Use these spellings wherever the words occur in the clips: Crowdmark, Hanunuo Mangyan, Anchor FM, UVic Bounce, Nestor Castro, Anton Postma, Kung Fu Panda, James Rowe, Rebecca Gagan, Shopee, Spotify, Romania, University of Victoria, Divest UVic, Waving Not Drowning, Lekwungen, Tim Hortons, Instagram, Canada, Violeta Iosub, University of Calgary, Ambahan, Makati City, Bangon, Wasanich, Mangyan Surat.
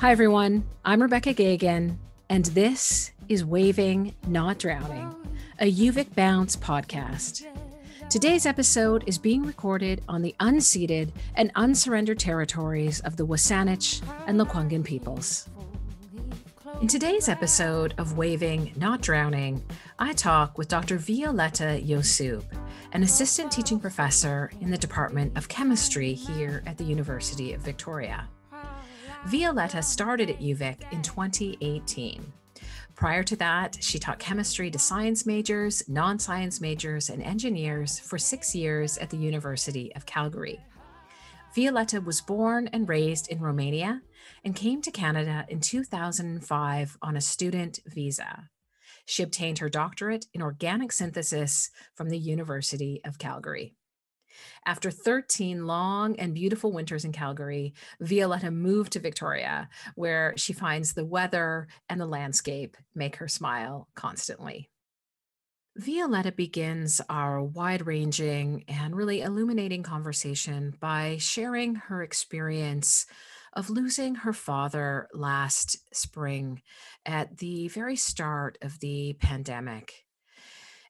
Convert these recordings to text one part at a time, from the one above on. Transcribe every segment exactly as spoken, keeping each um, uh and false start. Hi, everyone. I'm Rebecca Gagan, and this is Waving Not Drowning, a UVic Bounce podcast. Today's episode is being recorded on the unceded and unsurrendered territories of the Wasanich and Lekwungen peoples. In today's episode of Waving Not Drowning, I talk with Doctor Violeta Iosub, an assistant teaching professor in the Department of Chemistry here at the University of Victoria. Violeta started at UVic in twenty eighteen. Prior to that, she taught chemistry to science majors, non-science majors, and engineers for six years at the University of Calgary. Violeta was born and raised in Romania and came to Canada in two thousand five on a student visa. She obtained her doctorate in organic synthesis from the University of Calgary. After thirteen long and beautiful winters in Calgary, Violeta moved to Victoria, where she finds the weather and the landscape make her smile constantly. Violeta begins our wide-ranging and really illuminating conversation by sharing her experience of losing her father last spring at the very start of the pandemic.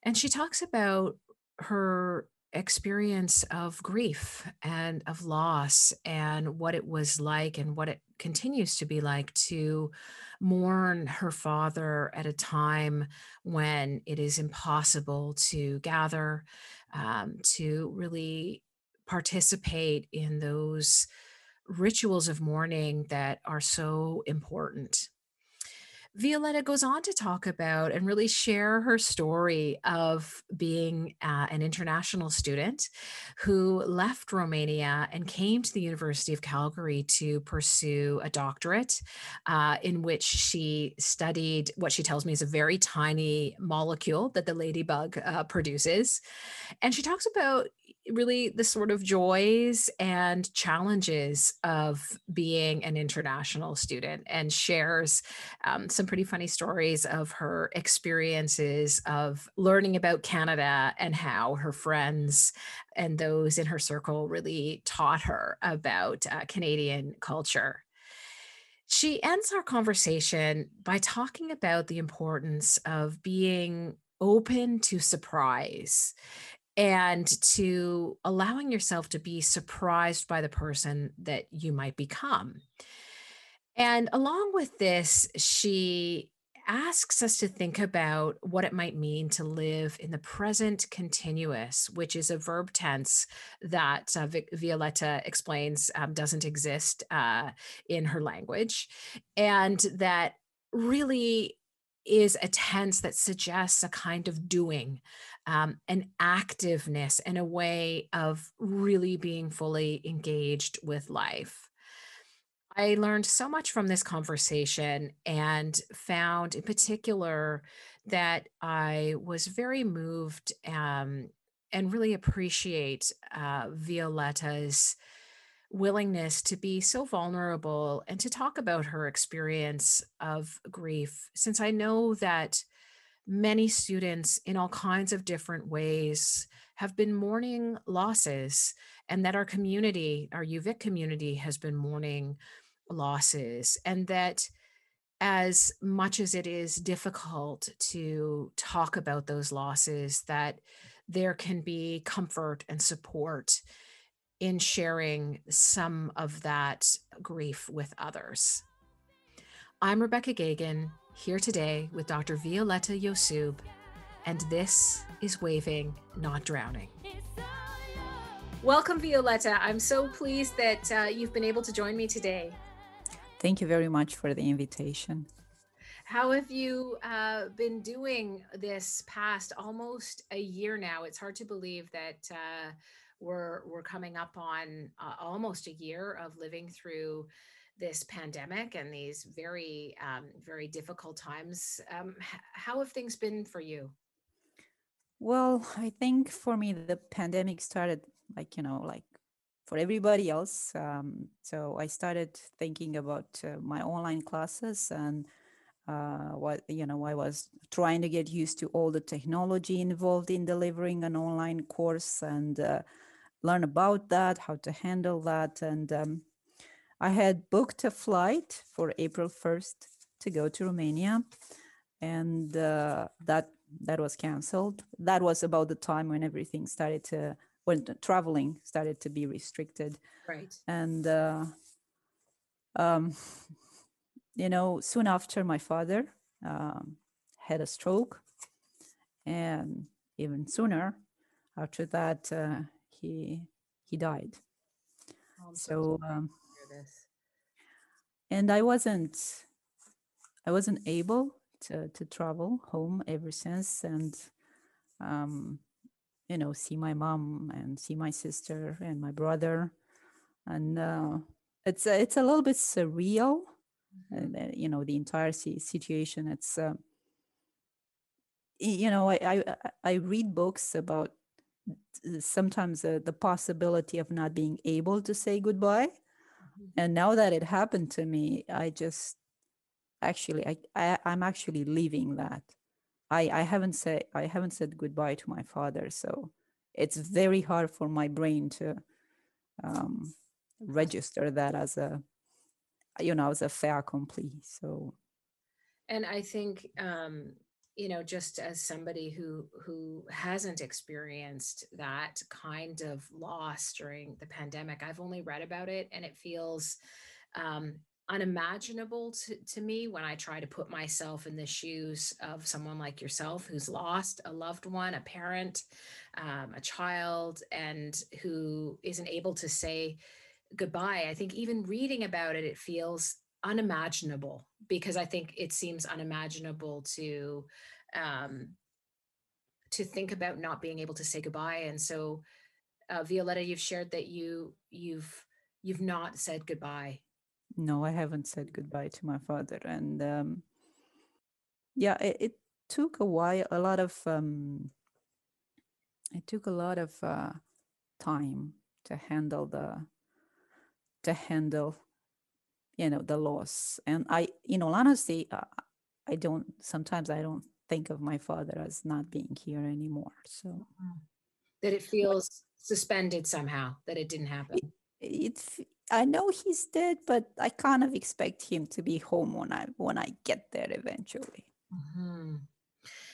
And she talks about her experience of grief and of loss and what it was like and what it continues to be like to mourn her father at a time when it is impossible to gather, um, to really participate in those rituals of mourning that are so important. Violeta goes on to talk about and really share her story of being uh, an international student who left Romania and came to the University of Calgary to pursue a doctorate uh, in which she studied what she tells me is a very tiny molecule that the ladybug uh, produces. And she talks about really the sort of joys and challenges of being an international student and shares um, some pretty funny stories of her experiences of learning about Canada and how her friends and those in her circle really taught her about uh, Canadian culture. She ends our conversation by talking about the importance of being open to surprise and to allowing yourself to be surprised by the person that you might become. And along with this, she asks us to think about what it might mean to live in the present continuous, which is a verb tense that uh, Violeta explains um, doesn't exist uh, in her language, and that really is a tense that suggests a kind of doing, um, an activeness, and a way of really being fully engaged with life. I learned so much from this conversation and found in particular that I was very moved um, and really appreciate uh, Violeta's willingness to be so vulnerable and to talk about her experience of grief, since I know that many students in all kinds of different ways have been mourning losses, and that our community, our UVic community, has been mourning losses, and that as much as it is difficult to talk about those losses, that there can be comfort and support in sharing some of that grief with others. I'm Rebecca Gagan, here today with Doctor Violeta Iosub, and this is Waving, Not Drowning. Welcome, Violeta. I'm so pleased that uh, you've been able to join me today. Thank you very much for the invitation. How have you uh, been doing this past almost a year now? It's hard to believe that uh, We're we're coming up on uh, almost a year of living through this pandemic and these very, um, very difficult times. Um, how have things been for you? Well, I think for me, the pandemic started like, you know, like for everybody else. Um, so I started thinking about uh, my online classes and uh, what, you know, I was trying to get used to all the technology involved in delivering an online course and uh, learn about that, how to handle that. And um, I had booked a flight for April first to go to Romania, and uh, that that was canceled. That was about the time when everything started to, when traveling started to be restricted. Right. And, uh, um, you know, soon after, my father um, had a stroke, and even sooner after that, uh, he he died. Oh, so, so um, and I wasn't, I wasn't able to, to travel home ever since, and um, you know, see my mom and see my sister and my brother, and uh, it's it's a little bit surreal, mm-hmm. and, you know, the entire situation. It's uh, you know, I, I I read books about sometimes uh, the possibility of not being able to say goodbye, mm-hmm. and now that it happened to me, I just actually I, I I'm actually leaving that. I, I haven't said I haven't said goodbye to my father, so it's very hard for my brain to um, register that as a, you know, as a fait accompli. So, and I think um, you know, just as somebody who who hasn't experienced that kind of loss during the pandemic, I've only read about it, and it feels Um, unimaginable to, to me when I try to put myself in the shoes of someone like yourself who's lost a loved one, a parent, um, a child, and who isn't able to say goodbye. I think even reading about it, it feels unimaginable, because I think it seems unimaginable to um, to think about not being able to say goodbye. And so, uh, Violeta, you've shared that you you've you've not said goodbye. No, I haven't said goodbye to my father, and um, yeah, it, it took a while, a lot of, um, it took a lot of uh, time to handle the, to handle, you know, the loss. And I, you know, honestly, uh, I don't. Sometimes I don't think of my father as not being here anymore. So that it feels suspended somehow, that it didn't happen. It, It's, I know he's dead, but I kind of expect him to be home when I when I get there eventually. Mm-hmm.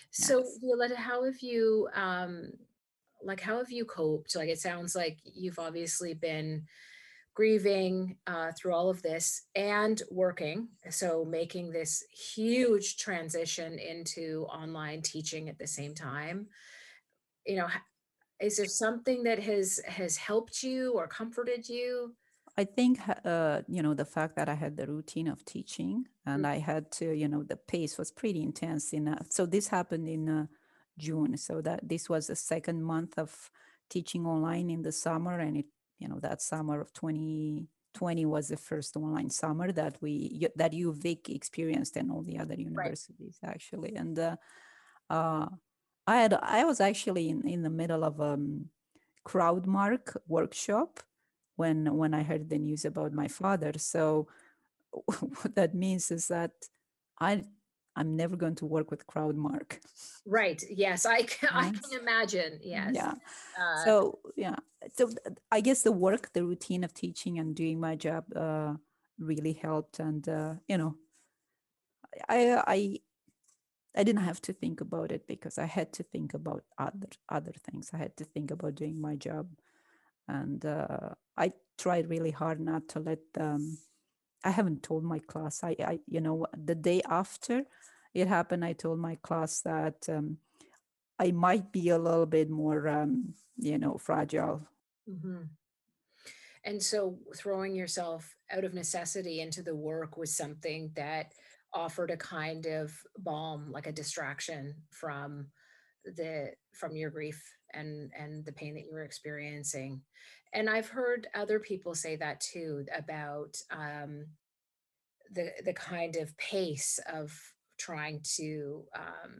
Yes. So, Violeta, how have you um, like how have you coped? Like, it sounds like you've obviously been grieving uh, through all of this and working, so making this huge transition into online teaching at the same time. You know, is there something that has has helped you or comforted you? I think, uh, you know, the fact that I had the routine of teaching, and mm-hmm. I had to, you know, the pace was pretty intense. In uh, so this happened in uh, June. So that this was the second month of teaching online in the summer. And, it, you know, that summer of twenty twenty was the first online summer that we, that UVic experienced, and all the other universities, right, actually. And uh, uh I had I was actually in, in the middle of a um, Crowdmark workshop when when I heard the news about my father. So what that means is that I I'm never going to work with Crowdmark. Right. Yes, I can, I can imagine. Yes. Yeah. Uh, so yeah. So I guess the work, the routine of teaching and doing my job uh, really helped, and uh, you know, I I. I didn't have to think about it, because I had to think about other other things. I had to think about doing my job, and uh, I tried really hard not to let them. I haven't told my class. I, I, you know, the day after it happened, I told my class that um, I might be a little bit more, um, you know, fragile. Mm-hmm. And so, throwing yourself out of necessity into the work was something that offered a kind of balm, like a distraction from the from your grief and and the pain that you were experiencing. And I've heard other people say that too, about um the the kind of pace of trying to um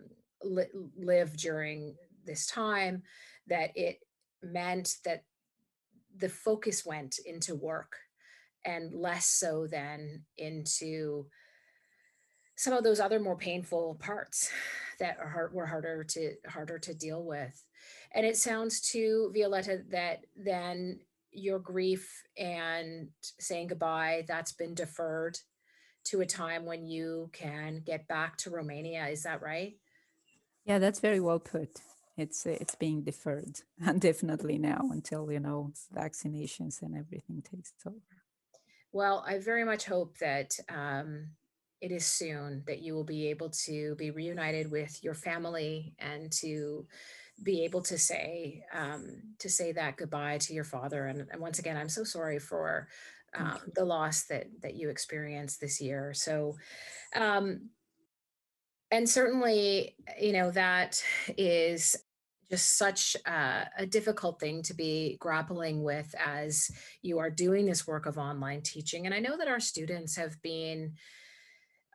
li- live during this time, that it meant that the focus went into work and less so than into some of those other more painful parts that are hard, were harder to harder to deal with. And it sounds too, Violeta, that then your grief and saying goodbye that's been deferred to a time when you can get back to Romania. Is that right? Yeah, that's very well put. It's it's being deferred indefinitely now until, you know, vaccinations and everything takes over. Well, I very much hope that um, it is soon that you will be able to be reunited with your family and to be able to say um, to say that goodbye to your father. And, and once again, I'm so sorry for um, the loss that that you experienced this year. So. Um, And certainly, you know, that is just such a, a difficult thing to be grappling with as you are doing this work of online teaching. And I know that our students have been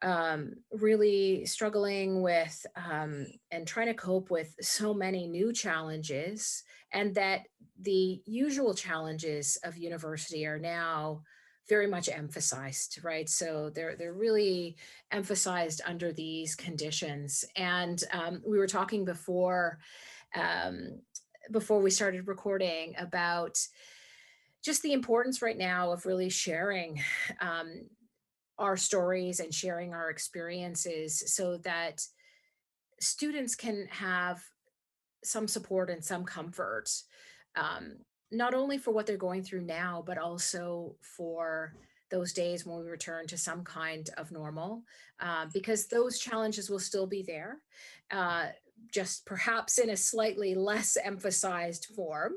um, really struggling with um, and trying to cope with so many new challenges, and that the usual challenges of university are now very much emphasized, right? So they're they're really emphasized under these conditions. And um, we were talking before um, before we started recording about just the importance right now of really sharing um, our stories and sharing our experiences so that students can have some support and some comfort. Um, not only for what they're going through now, but also for those days when we return to some kind of normal, uh, because those challenges will still be there, uh, just perhaps in a slightly less emphasized form.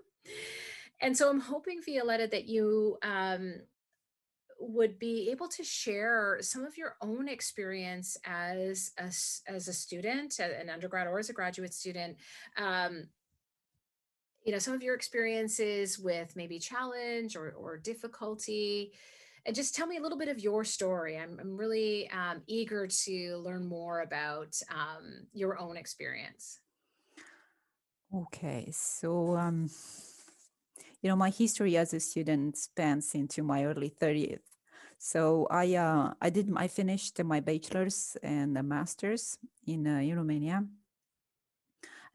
And so I'm hoping, Violeta, that you um, would be able to share some of your own experience as a, as a student, an undergrad or as a graduate student, um, you know, some of your experiences with maybe challenge or, or difficulty, and just tell me a little bit of your story. I'm, I'm really um, eager to learn more about um, your own experience. Okay, so, um, you know, my history as a student spans into my early thirties. So I, uh, I did, I finished my bachelor's and a master's in, uh, in Romania.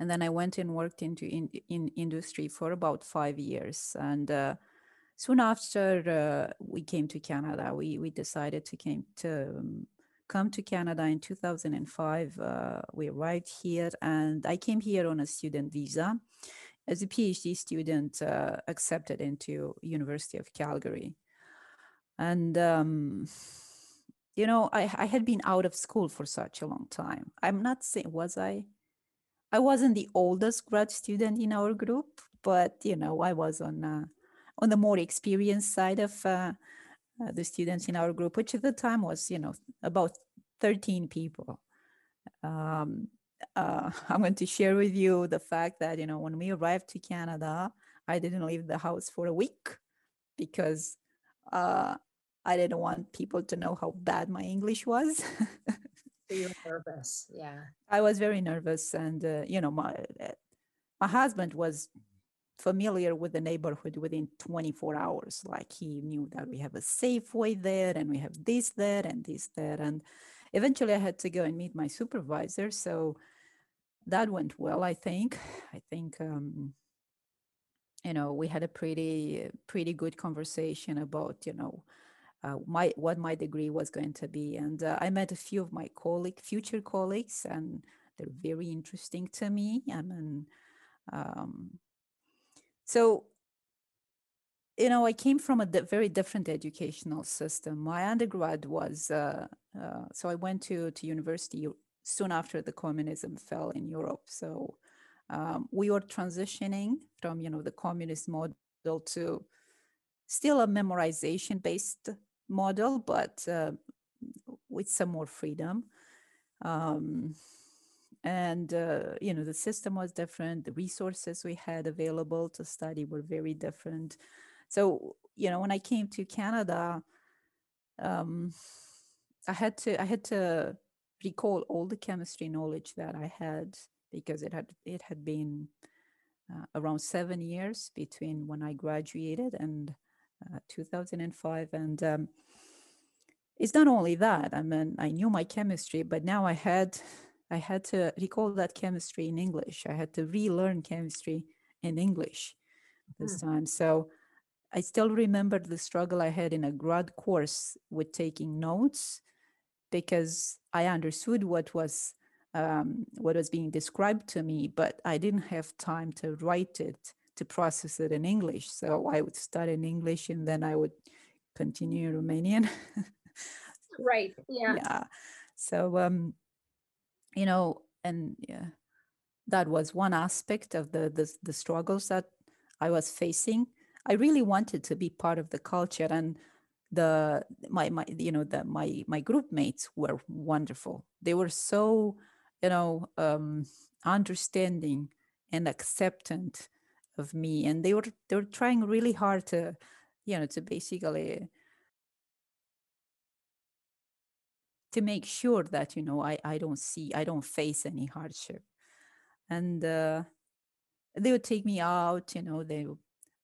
And then I went and worked into in, in industry for about five years. And uh, soon after uh, we came to Canada, we we decided to came to um, come to Canada in two thousand five. Uh, we arrived here, and I came here on a student visa as a PhD student uh, accepted into University of Calgary. And um, you know, I, I had been out of school for such a long time. I'm not saying was I. I wasn't the oldest grad student in our group, but, you know, I was on uh, on the more experienced side of uh, uh, the students in our group, which at the time was, you know, about thirteen people. Um, uh, I'm going to share with you the fact that, you know, when we arrived to Canada, I didn't leave the house for a week because uh, I didn't want people to know how bad my English was. So you were nervous, yeah. I was very nervous, and uh, you know, my my husband was familiar with the neighborhood within twenty-four hours. Like he knew that we have a Safeway there, and we have this there, and this there, and eventually I had to go and meet my supervisor. So that went well, I think. I think um, you know, we had a pretty pretty good conversation about, you know, Uh, my what my degree was going to be, and uh, I met a few of my colleague, future colleagues, and they're very interesting to me. And, and um, so, you know, I came from a di- very different educational system. My undergrad was uh, uh, so I went to to university soon after the communism fell in Europe. So um, we were transitioning from, you know, the communist model to still a memorization based model, but uh, with some more freedom. Um, and, uh, you know, the system was different. The resources we had available to study were very different. So, you know, when I came to Canada, um, I had to I had to recall all the chemistry knowledge that I had, because it had it had been uh, around seven years between when I graduated and Uh, two thousand five. And um, it's not only that, I mean, I knew my chemistry, but now I had I had to recall that chemistry in English. I had to relearn chemistry in English this mm. time. So I still remember the struggle I had in a grad course with taking notes, because I understood what was um, what was being described to me, but I didn't have time to write it, to process it in English. So I would study in English and then I would continue in Romanian. Right. Yeah. Yeah. So, um, you know, and yeah, that was one aspect of the, the the struggles that I was facing. I really wanted to be part of the culture, and the my my you know the my my group mates were wonderful. They were so you know um, understanding and acceptant of me, and they were they were trying really hard to you know to basically to make sure that you know I I don't see I don't face any hardship, and uh, they would take me out. You know they.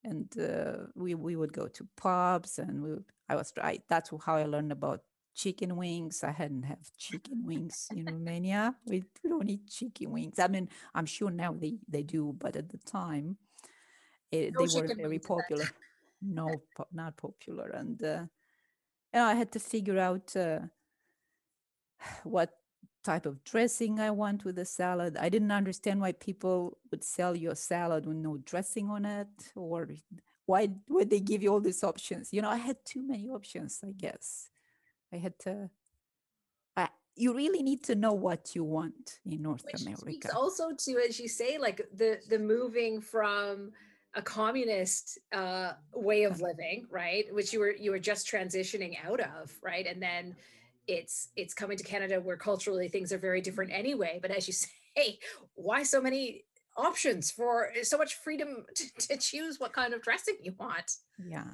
And uh, we we would go to pubs, and we would, I was I, that's how I learned about chicken wings. I hadn't had chicken wings in Romania. We don't eat chicken wings. I mean, I'm sure now they, they do, but at the time, it, no they were very popular. No, po- not popular. And uh, you know, I had to figure out uh, what type of dressing I want with a salad. I didn't understand why people would sell you a salad with no dressing on it, or why would they give you all these options? You know, I had too many options, I guess. I had to, I, you really need to know what you want in North Which America. Speaks also to, as you say, like the, the moving from a communist uh, way of living, right? Which you were, you were just transitioning out of, right? And then it's it's coming to Canada, where culturally things are very different anyway. But as you say, why so many options, for so much freedom to, to choose what kind of dressing you want? Yeah.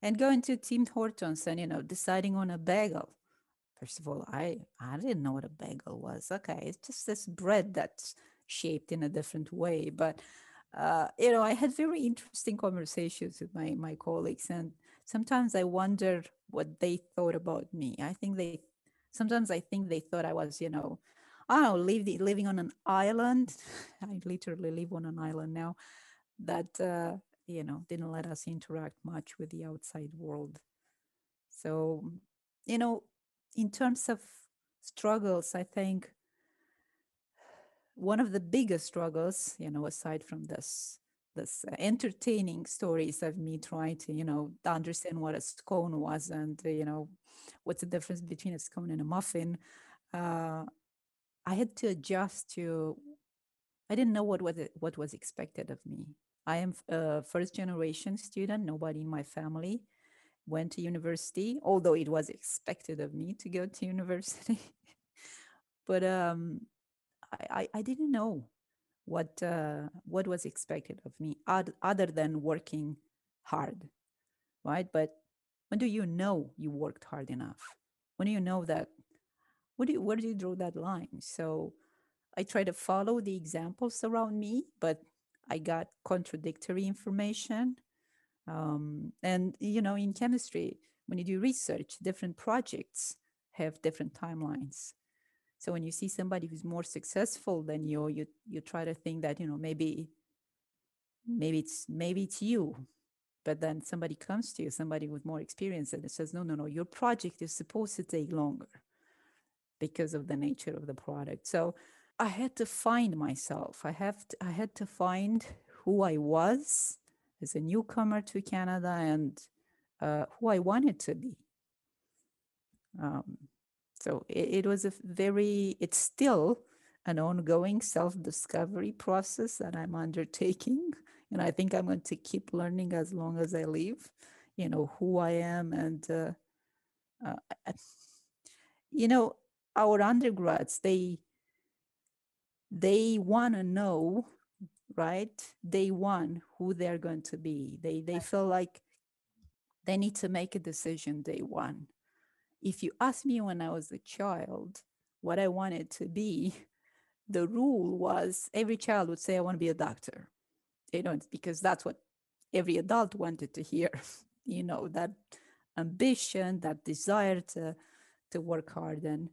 And going to Tim Hortons and, you know, deciding on a bagel. First of all, I, I didn't know what a bagel was. Okay, it's just this bread that's shaped in a different way. But, uh, you know, I had very interesting conversations with my, my colleagues, and sometimes I wonder what they thought about me. I think they, sometimes I think they thought I was, you know, oh, live, living on an island. I literally live on an island now that, uh, you know, didn't let us interact much with the outside world. So, you know, in terms of struggles, I think one of the biggest struggles, you know, aside from this, this entertaining stories of me trying to, you know, understand what a scone was and, you know, what's the difference between a scone and a muffin. Uh, I had to adjust to, I didn't know what was, what was expected of me. I am a first generation student. Nobody in my family went to university, although it was expected of me to go to university. But um, I, I, I didn't know what uh, what was expected of me, ad- other than working hard, right? But when do you know you worked hard enough? When do you know that? What do you, where do you draw that line? So I try to follow the examples around me, but I got contradictory information. Um, and, you know, in chemistry, when you do research, different projects have different timelines. So when you see somebody who's more successful than you, you you try to think that, you know, maybe maybe it's maybe it's you. But then somebody comes to you, somebody with more experience, and it says, no, no, no, your project is supposed to take longer because of the nature of the product. So I had to find myself. I have to, I had to find who I was as a newcomer to Canada, and uh, who I wanted to be. Um, So it, it was a very, it's still an ongoing self-discovery process that I'm undertaking. And I think I'm going to keep learning as long as I live, you know, who I am. And, uh, uh, you know, our undergrads, they, they want to know, right, day one, who they're going to be. They, they feel like they need to make a decision day one. If you ask me when I was a child what I wanted to be, the rule was every child would say, I want to be a doctor. You know, it's because that's what every adult wanted to hear. You know, that ambition, that desire to, to work hard. And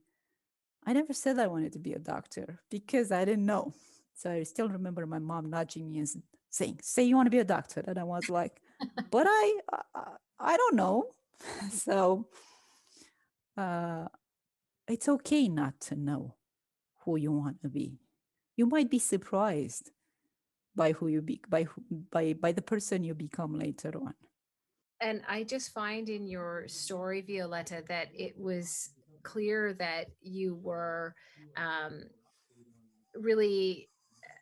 I never said I wanted to be a doctor because I didn't know. So I still remember my mom nudging me and saying, say you want to be a doctor. And I was like, but I, I, I don't know. So uh, it's okay not to know who you want to be. You might be surprised by who you be, by, by, by the person you become later on. And I just find in your story, Violeta, that it was clear that you were um, really,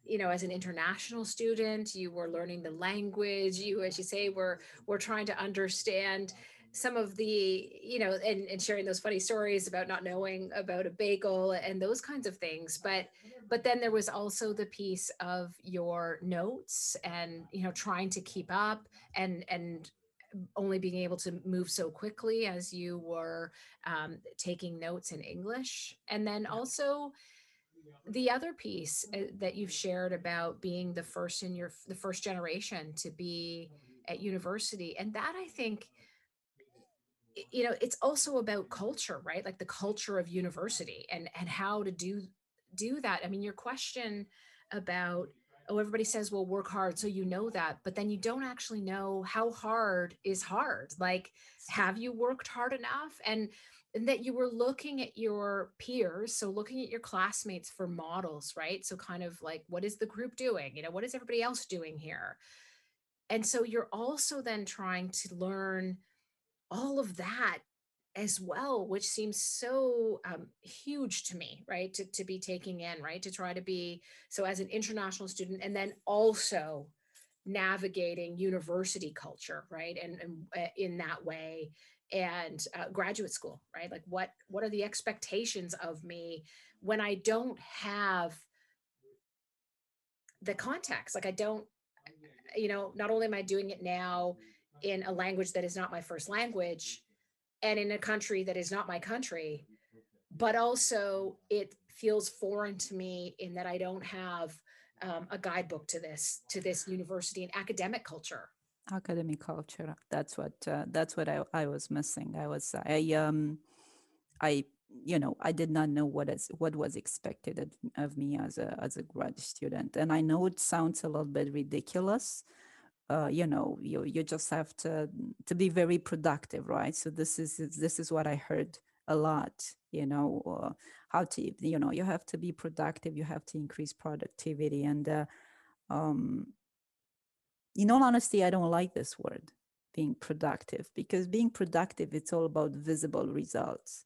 you know, as an international student, you were learning the language, you, as you say, were, were trying to understand some of the, you know, and, and sharing those funny stories about not knowing about a bagel and those kinds of things. But, but then there was also the piece of your notes and, you know, trying to keep up and, and only being able to move so quickly as you were um, taking notes in English. And then also the other piece that you've shared about being the first in your, the first generation to be at university. And that, I think, you know, it's also about culture, right? Like the culture of university and, and how to do, do that. I mean, your question about, oh, everybody says, well, work hard. So you know that, but then you don't actually know how hard is hard. Like, have you worked hard enough? And, and that you were looking at your peers. So looking at your classmates for models, right? So kind of like, what is the group doing? You know, what is everybody else doing here? And so you're also then trying to learn all of that as well, which seems so um, huge to me, right? To, to be taking in, right? To try to be, so as an international student, and then also navigating university culture, right? And, and uh, in that way, and uh, graduate school, right? Like what, what are the expectations of me when I don't have the context? Like I don't, you know, not only am I doing it now in a language that is not my first language, and in a country that is not my country, but also it feels foreign to me in that I don't have um, a guidebook to this, to this university and academic culture. Academic culture. That's what, uh, that's what I, I was missing. I was, I, um, I, you know, I did not know what is, what was expected of, of me as a, as a grad student. And I know it sounds a little bit ridiculous. Uh, you know, you you just have to to be very productive, right? So this is this is what I heard a lot. You know, uh, how to you know you have to be productive, you have to increase productivity, and uh, um, in all honesty, I don't like this word, being productive, because being productive, it's all about visible results.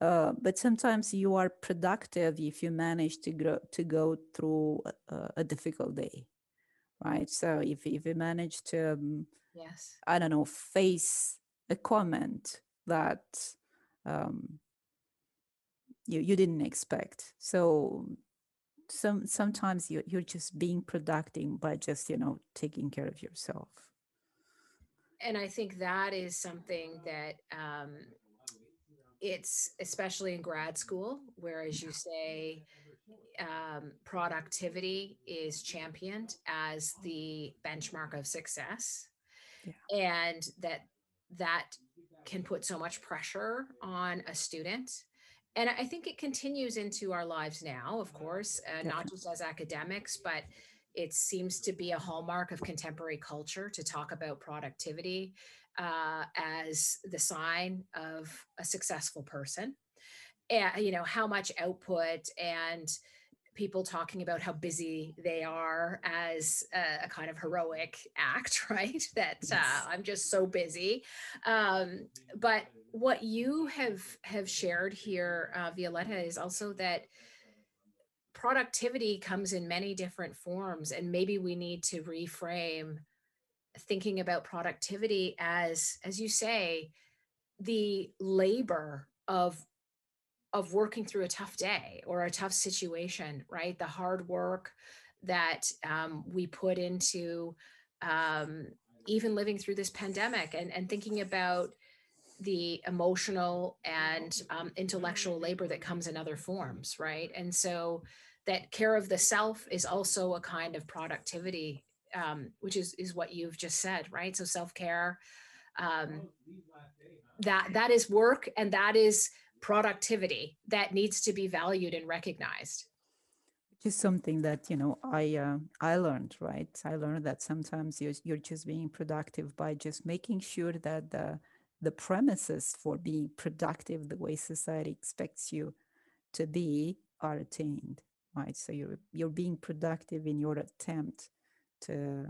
Uh, but sometimes you are productive if you manage to grow to go through a, a difficult day. Right. So if, if we manage to, um, yes, I don't know, face a comment that um, you you didn't expect. So some sometimes you, you're just being productive by just, you know, taking care of yourself. And I think that is something that um, it's especially in grad school, where, as you say, Um, productivity is championed as the benchmark of success, yeah. and that that can put so much pressure on a student. And I think it continues into our lives now, of course, uh, not just as academics, but it seems to be a hallmark of contemporary culture to talk about productivity uh, as the sign of a successful person. And, you know, how much output, and people talking about how busy they are as a, a kind of heroic act, right? That yes. uh, I'm just so busy. Um, but what you have have shared here, uh, Violeta, is also that productivity comes in many different forms, and maybe we need to reframe thinking about productivity as, as you say, the labor of of working through a tough day or a tough situation, right? The hard work that um, we put into um, even living through this pandemic, and, and thinking about the emotional and um, intellectual labor that comes in other forms, right? And so that care of the self is also a kind of productivity, um, which is, is what you've just said, right? So self-care, um, that that is work, and that is productivity that needs to be valued and recognized. just something that, you know, I uh, I learned, right? I learned that sometimes you're, you're just being productive by just making sure that the the premises for being productive the way society expects you to be are attained, right? So you're you're being productive in your attempt to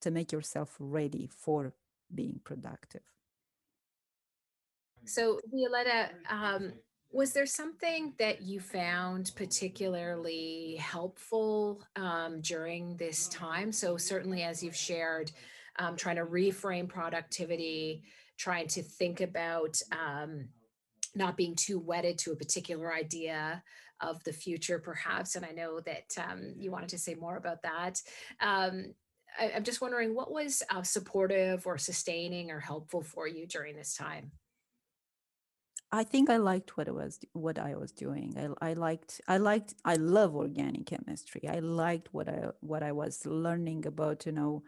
to make yourself ready for being productive. So Violeta, um, was there something that you found particularly helpful um, during this time? So certainly, as you've shared, um, trying to reframe productivity, trying to think about um, not being too wedded to a particular idea of the future, perhaps. And I know that um, you wanted to say more about that. Um, I, I'm just wondering what was uh, supportive or sustaining or helpful for you during this time? I think I liked what it was, what I was doing. I, I liked, I liked, I love organic chemistry. I liked what I, what I was learning about, you know,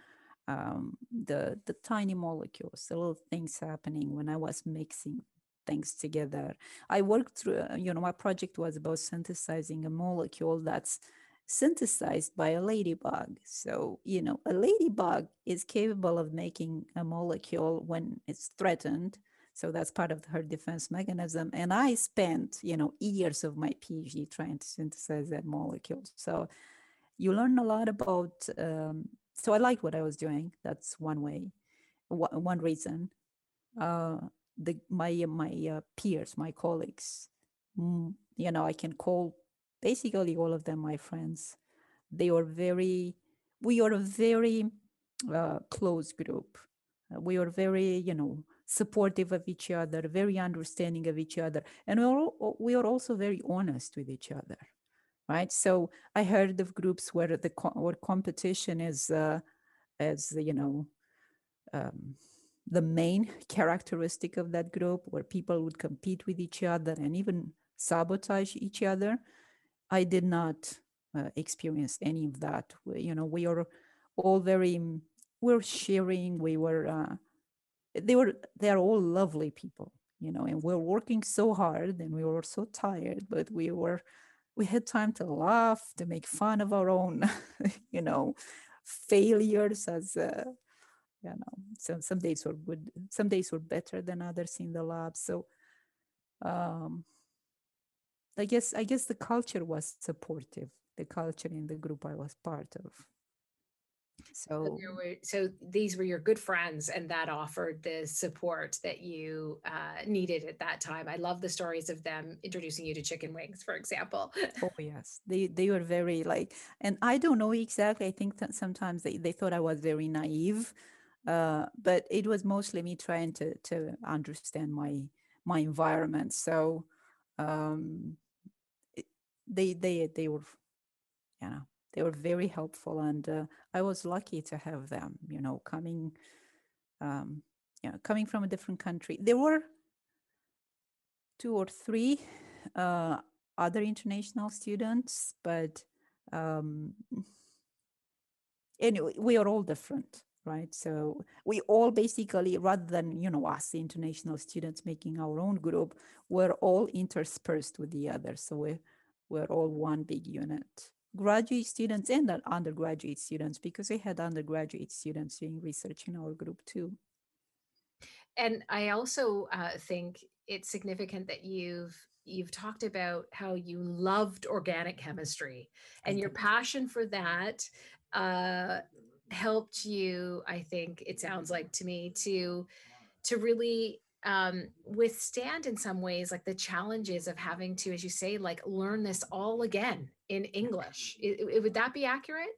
um, the, the tiny molecules, the little things happening when I was mixing things together. I worked through, you know, my project was about synthesizing a molecule that's synthesized by a ladybug. So, you know, a ladybug is capable of making a molecule when it's threatened. So that's part of her defense mechanism. And I spent, you know, years of my PhD trying to synthesize that molecule. So you learn a lot about, um, so I liked what I was doing. That's one way, one reason. Uh, the my my uh, peers, my colleagues, you know, I can call basically all of them my friends. They are very, we are a very uh, close group. We are very, you know, supportive of each other, very understanding of each other. And we're all, we are also very honest with each other, right? So I heard of groups where the where competition is, uh, as you know, um, the main characteristic of that group, where people would compete with each other and even sabotage each other. I did not uh, experience any of that. We, you know, we are all very, we're sharing, we were, uh, they were, they're all lovely people, you know, and we're working so hard and we were so tired, but we were, we had time to laugh, to make fun of our own, you know, failures as, uh, you know, some, some days were good, some days were better than others in the lab. So, um, I guess, I guess the culture was supportive, the culture in the group I was part of. So, so, there were, so these were your good friends, and that offered the support that you uh, needed at that time. I love the stories of them introducing you to chicken wings, for example. Oh yes, they they were very like, and I don't know exactly. I think that sometimes they, they thought I was very naive, uh, but it was mostly me trying to to understand my my environment. So um, it, they they they were, you know. They were very helpful, and uh, I was lucky to have them, you know, coming, um, you know, coming from a different country. There were two or three uh, other international students, but um, anyway, we are all different, right? So we all basically, rather than, you know, us, the international students making our own group, we're all interspersed with the others. So we're, we're all one big unit. Graduate students and undergraduate students, because we had undergraduate students doing research in our group too. And I also uh, think it's significant that you've you've talked about how you loved organic chemistry, and your passion for that uh, helped you, I think it sounds like to me, to to really Um, withstand in some ways like the challenges of having to, as you say, like learn this all again in English. It, it, would that be accurate?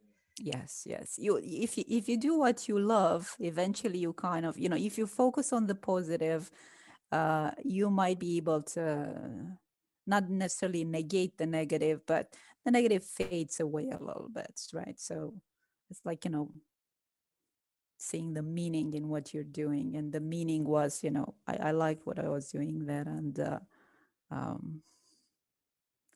Yes, yes. You, if you, if you do what you love, eventually you kind of, you know, if you focus on the positive, uh, you might be able to not necessarily negate the negative, but the negative fades away a little bit, right? So it's like, you know, seeing the meaning in what you're doing, and the meaning was, you know, I, I liked what I was doing there, and uh, um,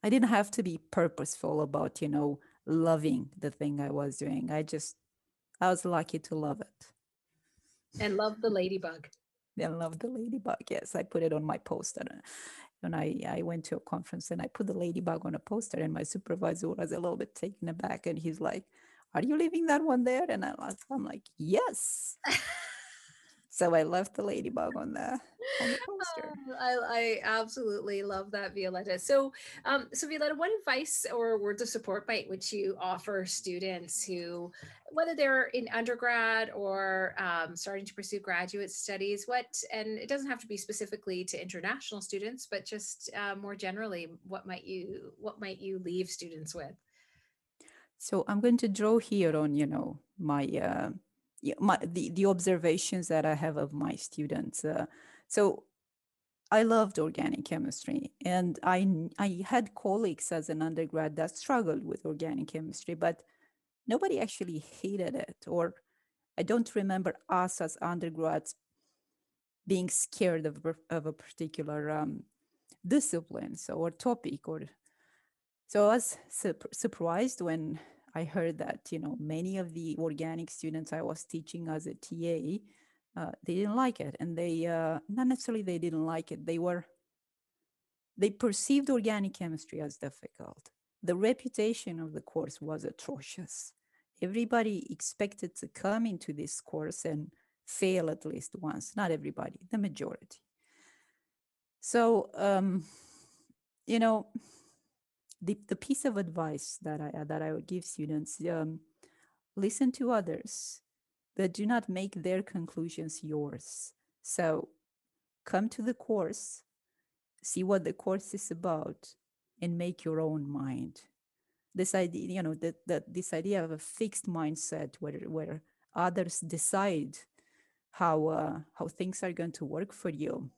I didn't have to be purposeful about, you know, loving the thing I was doing. I just, I was lucky to love it. And love the ladybug. And love the ladybug. Yes, I put it on my poster, And I, I went to a conference and I put the ladybug on a poster, and my supervisor was a little bit taken aback, and he's like, are you leaving that one there? And I was, I'm like, yes. So I left the ladybug on the, on the poster. Uh, I, I absolutely love that, Violeta. So, um, so Violeta, what advice or words of support might would you offer students who, whether they're in undergrad or um, starting to pursue graduate studies, what, and it doesn't have to be specifically to international students, but just uh, more generally, what might you, what might you leave students with? So I'm going to draw here on, you know, my, uh, my the, the observations that I have of my students. Uh, so I loved organic chemistry, and I, I had colleagues as an undergrad that struggled with organic chemistry, but nobody actually hated it. Or I don't remember us as undergrads being scared of, of a particular um, discipline so, or topic or So I was su- surprised when I heard that, you know, many of the organic students I was teaching as a T A, uh, they didn't like it. And they, uh, not necessarily they didn't like it. They were, they perceived organic chemistry as difficult. The reputation of the course was atrocious. Everybody expected to come into this course and fail at least once. Not everybody, the majority. So, um, you know... The, the piece of advice that I that I would give students, um, listen to others, but do not make their conclusions yours. So come to the course, see what the course is about, and make your own mind. This idea, you know, that, that this idea of a fixed mindset where where others decide how uh, how things are going to work for you.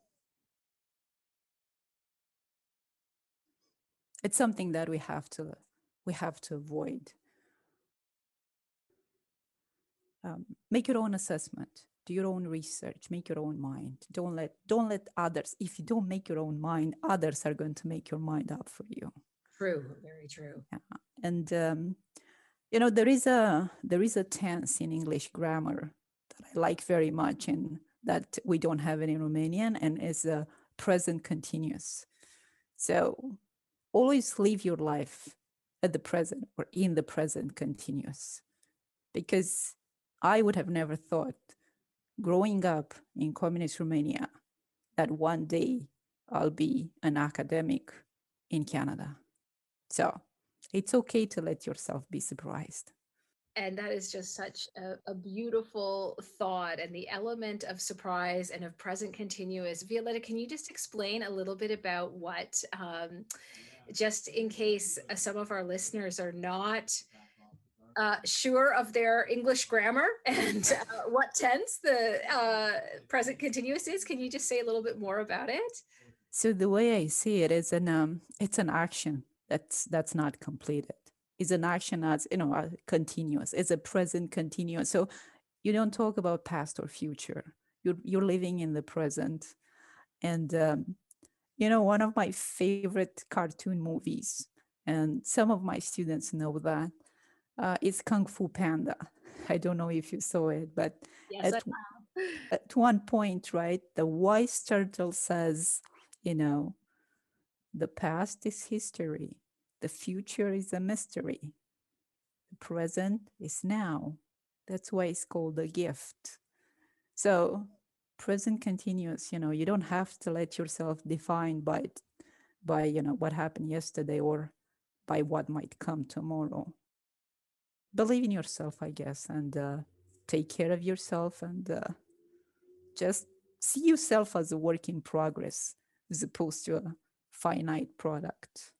It's something that we have to we have to avoid. Um, make your own assessment, do your own research, make your own mind. Don't let don't let others. If you don't make your own mind, others are going to make your mind up for you. True, very true. Yeah. And um, you know, there is a there is a tense in English grammar that I like very much, and that we don't have it in Romanian, and is a present continuous. So always live your life at the present or in the present continuous, because I would have never thought growing up in communist Romania that one day I'll be an academic in Canada. So it's okay to let yourself be surprised. And that is just such a, a beautiful thought, and the element of surprise and of present continuous. Violeta, can you just explain a little bit about what, um, just in case uh, some of our listeners are not uh, sure of their English grammar and uh, what tense the uh, present continuous is, can you just say a little bit more about it? So the way I see it is an um, it's an action that's that's not completed. It's an action that's, you know, continuous. It's a present continuous. So you don't talk about past or future. You're you're living in the present, and. Um, You know, one of my favorite cartoon movies, and some of my students know that, uh, is Kung Fu Panda. I don't know if you saw it, but yes, at, at one point, right, the wise turtle says, you know, the past is history, the future is a mystery, the present is now. That's why it's called a gift. So present continuous, you know, you don't have to let yourself define by, by, you know, what happened yesterday or by what might come tomorrow. Believe in yourself, I guess, and uh, take care of yourself, and uh, just see yourself as a work in progress as opposed to a finite product.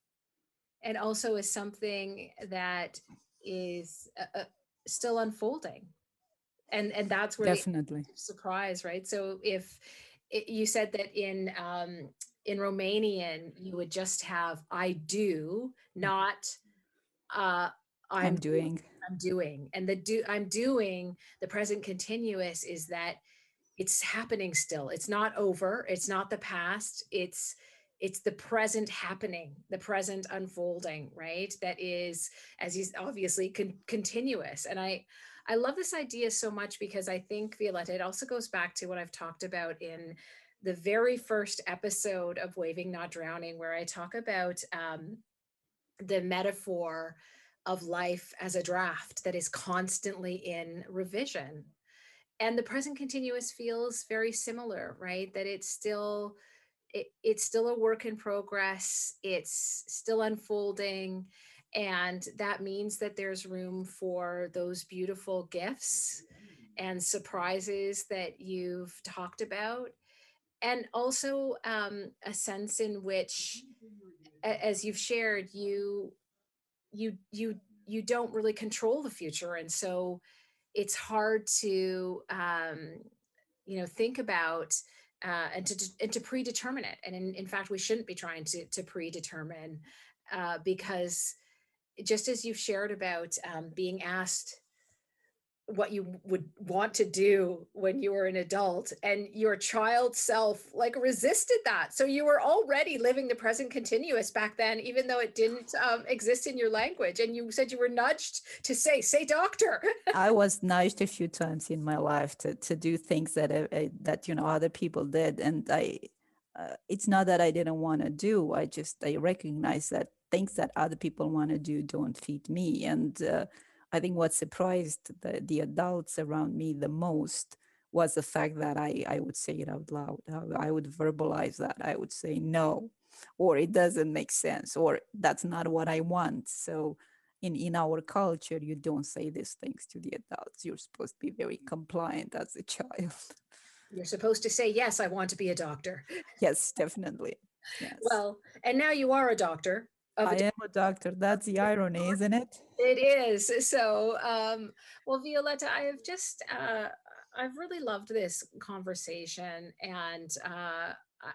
And also as something that is uh, still unfolding. And and that's where definitely the surprise, right? So if it, you said that in um, in Romanian, you would just have "I do," not uh, I'm, "I'm doing." I'm doing, and the do I'm doing. The present continuous is that it's happening still. It's not over. It's not the past. It's it's the present happening, the present unfolding, right? That is, as you obviously con- continuous, and I. I love this idea so much, because I think, Violeta, it also goes back to what I've talked about in the very first episode of Waving Not Drowning, where I talk about um, the metaphor of life as a draft that is constantly in revision. And the present continuous feels very similar, right? That it's still, it, it's still a work in progress. It's still unfolding. And that means that there's room for those beautiful gifts and surprises that you've talked about. And also um, a sense in which, as you've shared, you, you, you, you don't really control the future. And so it's hard to, um, you know, think about uh, and to and to predetermine it. And in, in fact, we shouldn't be trying to, to predetermine uh, because just as you've shared about um, being asked what you would want to do when you were an adult, and your child self like resisted that. So you were already living the present continuous back then, even though it didn't um, exist in your language. And you said you were nudged to say, say doctor. I was nudged a few times in my life to to do things that, I, that, you know, other people did. And I, uh, it's not that I didn't want to do. I just, I recognize that things that other people want to do don't fit me. And, uh, I think what surprised the, the adults around me the most was the fact that I, I would say it out loud. I would verbalize that. I would say no, or it doesn't make sense, or that's not what I want. So in, in our culture, you don't say these things to the adults. You're supposed to be very compliant as a child. You're supposed to say, yes, I want to be a doctor. Yes, definitely. Yes. Well, and now you are a doctor. I am a doctor. That's the irony, isn't it? It is. So, um, well, Violeta, I have just, uh, I've really loved this conversation. And uh,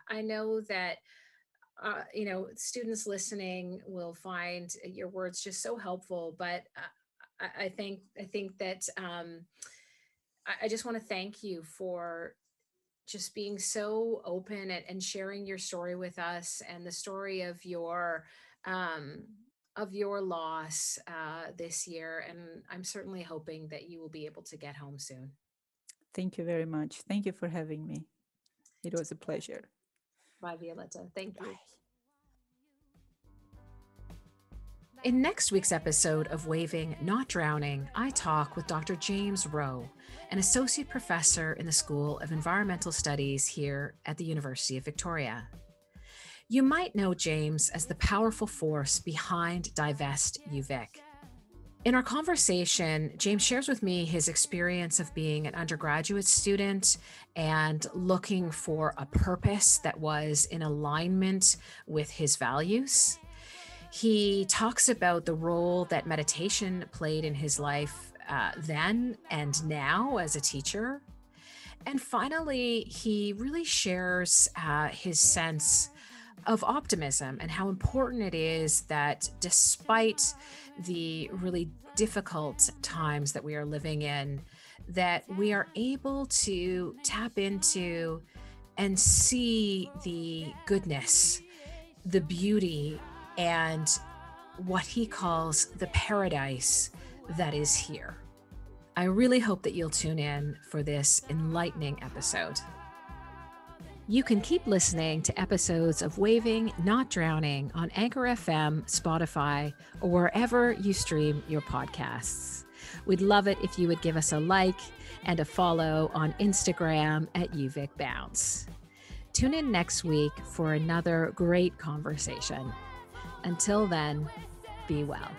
I know that, uh, you know, students listening will find your words just so helpful. But I, I think, I think that um, I just want to thank you for just being so open and sharing your story with us and the story of your um of your loss uh this year, and I'm certainly hoping that you will be able to get home soon. Thank you very much. Thank you for having me. It was a pleasure. Bye, Violeta. Thank you. Bye. In next week's episode of Waving Not Drowning, I talk with Doctor James Rowe, an associate professor in the School of Environmental Studies here at the University of Victoria. You might know James as the powerful force behind Divest UVic. In our conversation, James shares with me his experience of being an undergraduate student and looking for a purpose that was in alignment with his values. He talks about the role that meditation played in his life uh, then and now as a teacher. And finally, he really shares uh, his sense of optimism and how important it is that despite the really difficult times that we are living in, that we are able to tap into and see the goodness, the beauty, and what he calls the paradise that is here. I really hope that you'll tune in for this enlightening episode. You can keep listening to episodes of Waving Not Drowning on Anchor F M, Spotify, or wherever you stream your podcasts. We'd love it if you would give us a like and a follow on Instagram at UVic Bounce. Tune in next week for another great conversation. Until then, be well.